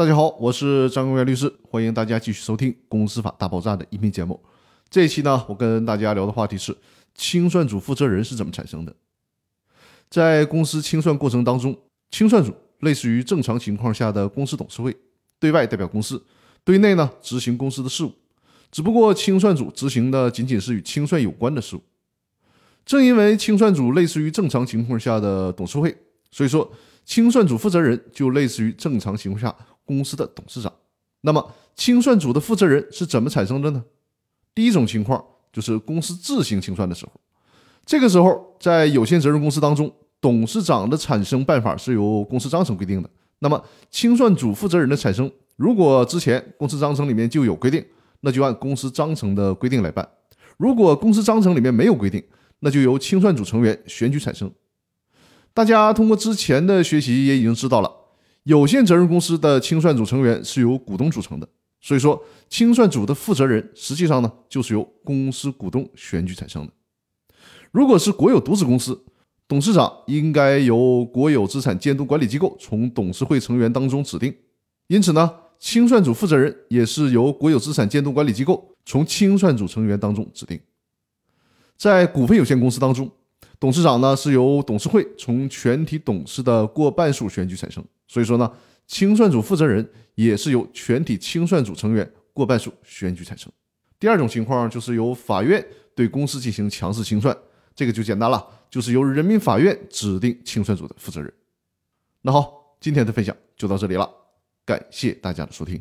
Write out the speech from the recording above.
大家好，我是张公元律师，欢迎大家继续收听《公司法大爆炸》的音频节目。这一期呢，我跟大家聊的话题是清算组负责人是怎么产生的。在公司清算过程当中，清算组类似于正常情况下的公司董事会，对外代表公司，对内呢执行公司的事务。只不过清算组执行的仅仅是与清算有关的事务。正因为清算组类似于正常情况下的董事会，所以说清算组负责人就类似于正常情况下公司的董事长。那么清算组的负责人是怎么产生的呢？第一种情况就是公司自行清算的时候，这个时候在有限责任公司当中，董事长的产生办法是由公司章程规定的。那么清算组负责人的产生，如果之前公司章程里面就有规定，那就按公司章程的规定来办；如果公司章程里面没有规定，那就由清算组成员选举产生。大家通过之前的学习也已经知道了，有限责任公司的清算组成员是由股东组成的，所以说清算组的负责人实际上呢就是由公司股东选举产生的。如果是国有独资公司，董事长应该由国有资产监督管理机构从董事会成员当中指定，因此呢清算组负责人也是由国有资产监督管理机构从清算组成员当中指定。在股份有限公司当中，董事长呢是由董事会从全体董事的过半数选举产生，所以说呢清算组负责人也是由全体清算组成员过半数选举产生。第二种情况就是由法院对公司进行强制清算，这个就简单了，就是由人民法院指定清算组的负责人。那好，今天的分享就到这里了，感谢大家的收听。